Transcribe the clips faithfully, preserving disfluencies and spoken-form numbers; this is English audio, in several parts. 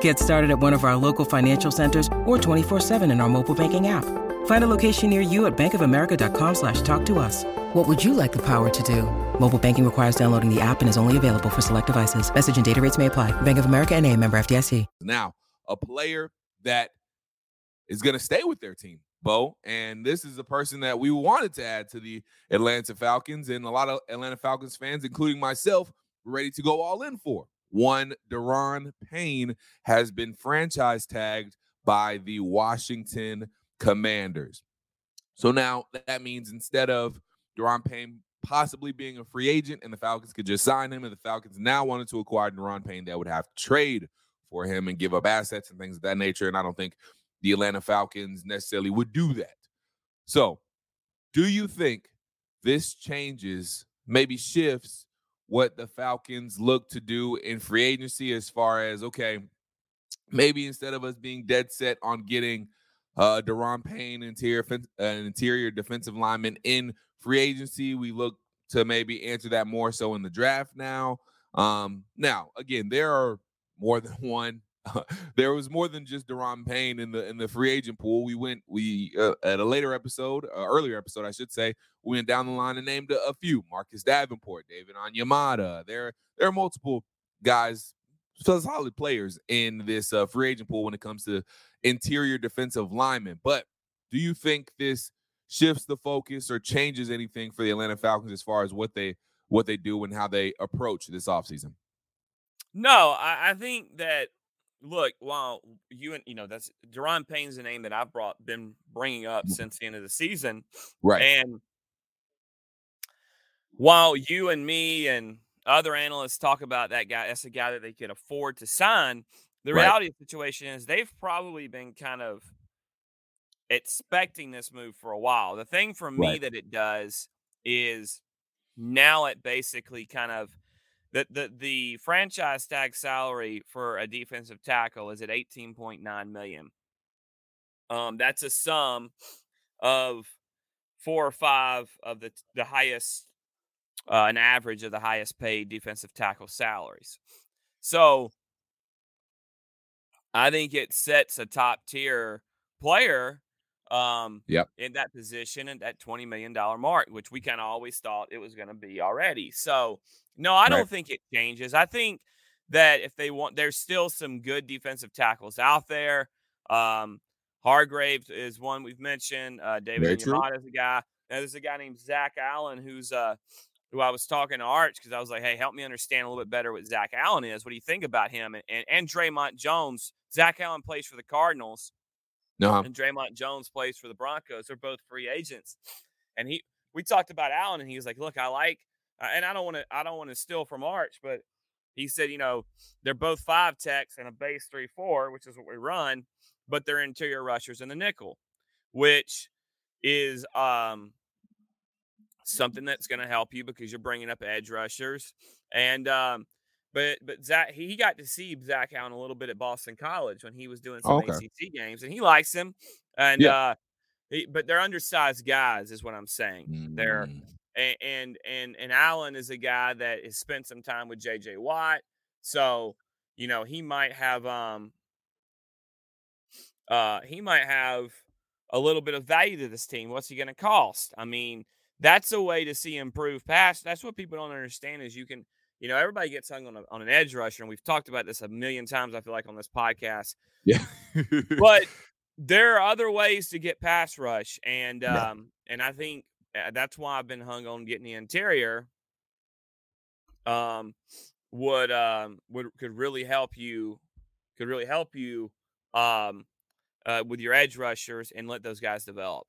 Get started at one of our local financial centers or twenty-four seven in our mobile banking app. Find a location near you at bank of america dot com slash talk to us. What would you like the power to do? Mobile banking requires downloading the app and is only available for select devices. Message and data rates may apply. Bank of America N A, member F D I C. Now, a player that is going to stay with their team, Bo, and this is a person that we wanted to add to the Atlanta Falcons, and a lot of Atlanta Falcons fans, including myself, ready to go all in for. One, Daron Payne has been franchise tagged by the Washington Commanders. So now that means instead of Daron Payne possibly being a free agent and the Falcons could just sign him, and the Falcons now wanted to acquire Daron Payne, they would have to trade for him and give up assets and things of that nature. And I don't think the Atlanta Falcons necessarily would do that. So do you think this changes, maybe shifts, what the Falcons look to do in free agency as far as, okay, maybe instead of us being dead set on getting uh, Daron Payne, interior, uh, interior defensive lineman in free agency, we look to maybe answer that more so in the draft now. Um, now, again, there are more than one. There was more than just Daron Payne in the in the free agent pool. We went we uh, at a later episode, uh, earlier episode, I should say, we went down the line and named a, a few: Marcus Davenport, David Onyemada. There there are multiple guys, solid players in this uh, free agent pool when it comes to interior defensive linemen. But do you think this shifts the focus or changes anything for the Atlanta Falcons as far as what they what they do and how they approach this offseason? No, I, I think that. Look, while you and you know that's Daron Payne's the name that I've brought been bringing up since the end of the season, right? And while you and me and other analysts talk about that guy, that's a guy that they could afford to sign. The right. reality of the situation is they've probably been kind of expecting this move for a while. The thing for me right. that it does is now it basically kind of. The, the the franchise tag salary for a defensive tackle is at eighteen point nine million dollars. Um, that's a sum of four or five of the the highest, uh, an average of the highest paid defensive tackle salaries. So I think it sets a top tier player um, yep. in that position and that twenty million dollars mark, which we kind of always thought it was going to be already. So no, I don't right. think it changes. I think that if they want, there's still some good defensive tackles out there. Um, Hargrave is one we've mentioned. Uh, David Onyemada is a guy. Now, there's a guy named Zach Allen who's uh, who I was talking to Arch because I was like, hey, help me understand a little bit better what Zach Allen is. What do you think about him? And and, and Draymond Jones. Zach Allen plays for the Cardinals. No. And Draymond Jones plays for the Broncos. They're both free agents. And he, we talked about Allen, and he was like, look, I like. Uh, and I don't want to I don't want to steal from Arch, but he said, you know, they're both five techs and a base three four, which is what we run, but they're interior rushers in the nickel, which is um, something that's going to help you because you're bringing up edge rushers. And um, but but Zach, he got to see Zach Allen a little bit at Boston College when he was doing some okay. A C C games, and he likes him. And yeah. uh, he, but they're undersized guys, is what I'm saying. Mm. They're And, and and and Allen is a guy that has spent some time with J J Watt, so you know he might have um uh he might have a little bit of value to this team. What's he going to cost? I mean, that's a way to see improved pass. That's what people don't understand is you can you know everybody gets hung on a, on an edge rusher, and we've talked about this a million times. I feel like on this podcast, yeah, but there are other ways to get pass rush, and um yeah. and I think. That's why I've been hung on getting the interior. Um, would um would could really help you, could really help you, um, uh, with your edge rushers and let those guys develop.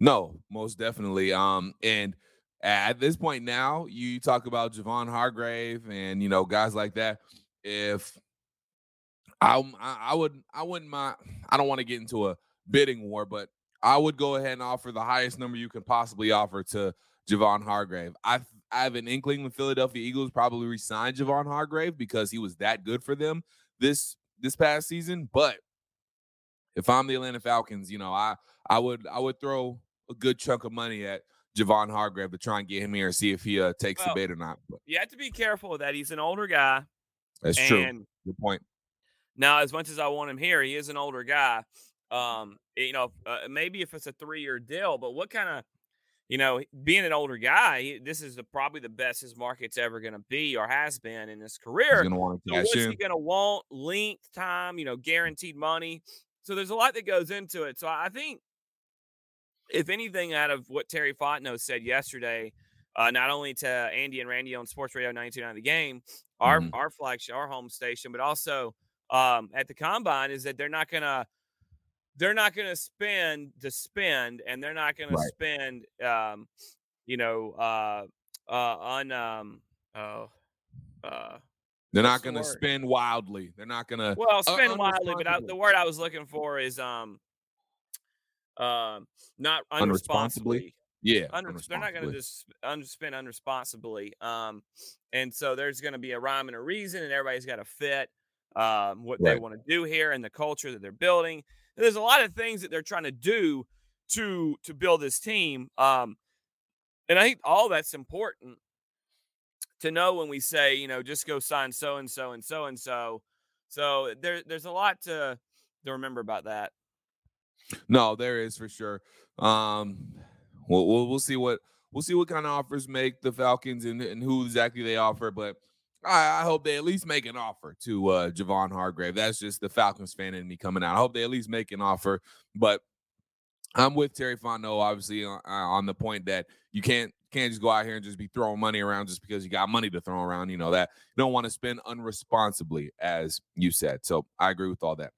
No, most definitely. Um, and at this point now, you talk about Javon Hargrave and, you know, guys like that. If I, I would, I wouldn't mind. I don't want to get into a bidding war, but I would go ahead and offer the highest number you can possibly offer to Javon Hargrave. I, I have an inkling the Philadelphia Eagles probably re-signed Javon Hargrave because he was that good for them this this past season. But if I'm the Atlanta Falcons, you know, I I would I would throw a good chunk of money at Javon Hargrave to try and get him here and see if he uh, takes well, the bait or not. But you have to be careful that he's an older guy. That's true. Good point. Now, as much as I want him here, he is an older guy. Um, you know, uh, maybe if it's a three-year deal, but what kind of, you know, being an older guy, he, this is the, probably the best his market's ever going to be or has been in his career. He's going to want to cash in. So what's he going to want? Length, time, you know, guaranteed money. So there's a lot that goes into it. So I think, if anything, out of what Terry Fontenot said yesterday, uh, not only to Andy and Randy on Sports Radio ninety-two point nine The Game, our mm-hmm. our flagship, our home station, but also um, at the Combine, is that they're not gonna they're not gonna spend to spend, and they're not gonna right. spend, um, you know, uh, uh, on um, oh. Uh, They're not going to spend wildly. They're not going to. Well, spend uh, wildly, but I, the word I was looking for is um, um, uh, not unresponsibly. unresponsibly. Yeah, Unre- unresponsibly. They're not going to just un- spend unresponsibly. Um, and so there's going to be a rhyme and a reason, and everybody's got to fit um what right. they want to do here and the culture that they're building. And there's a lot of things that they're trying to do to to build this team. Um, and I think all that's important to know when we say, you know, just go sign so-and-so and so-and-so. So there, there's a lot to, to remember about that. No, there is for sure. Um, we'll, we'll, we'll see what, we'll see what kind of offers make the Falcons and, and who exactly they offer. But I, I hope they at least make an offer to uh, Javon Hargrave. That's just the Falcons fan in me coming out. I hope they at least make an offer, but I'm with Terry Fontenot, obviously, on, on the point that you can't, can't just go out here and just be throwing money around just because you got money to throw around. You know that you don't want to spend unresponsibly, as you said. So I agree with all that.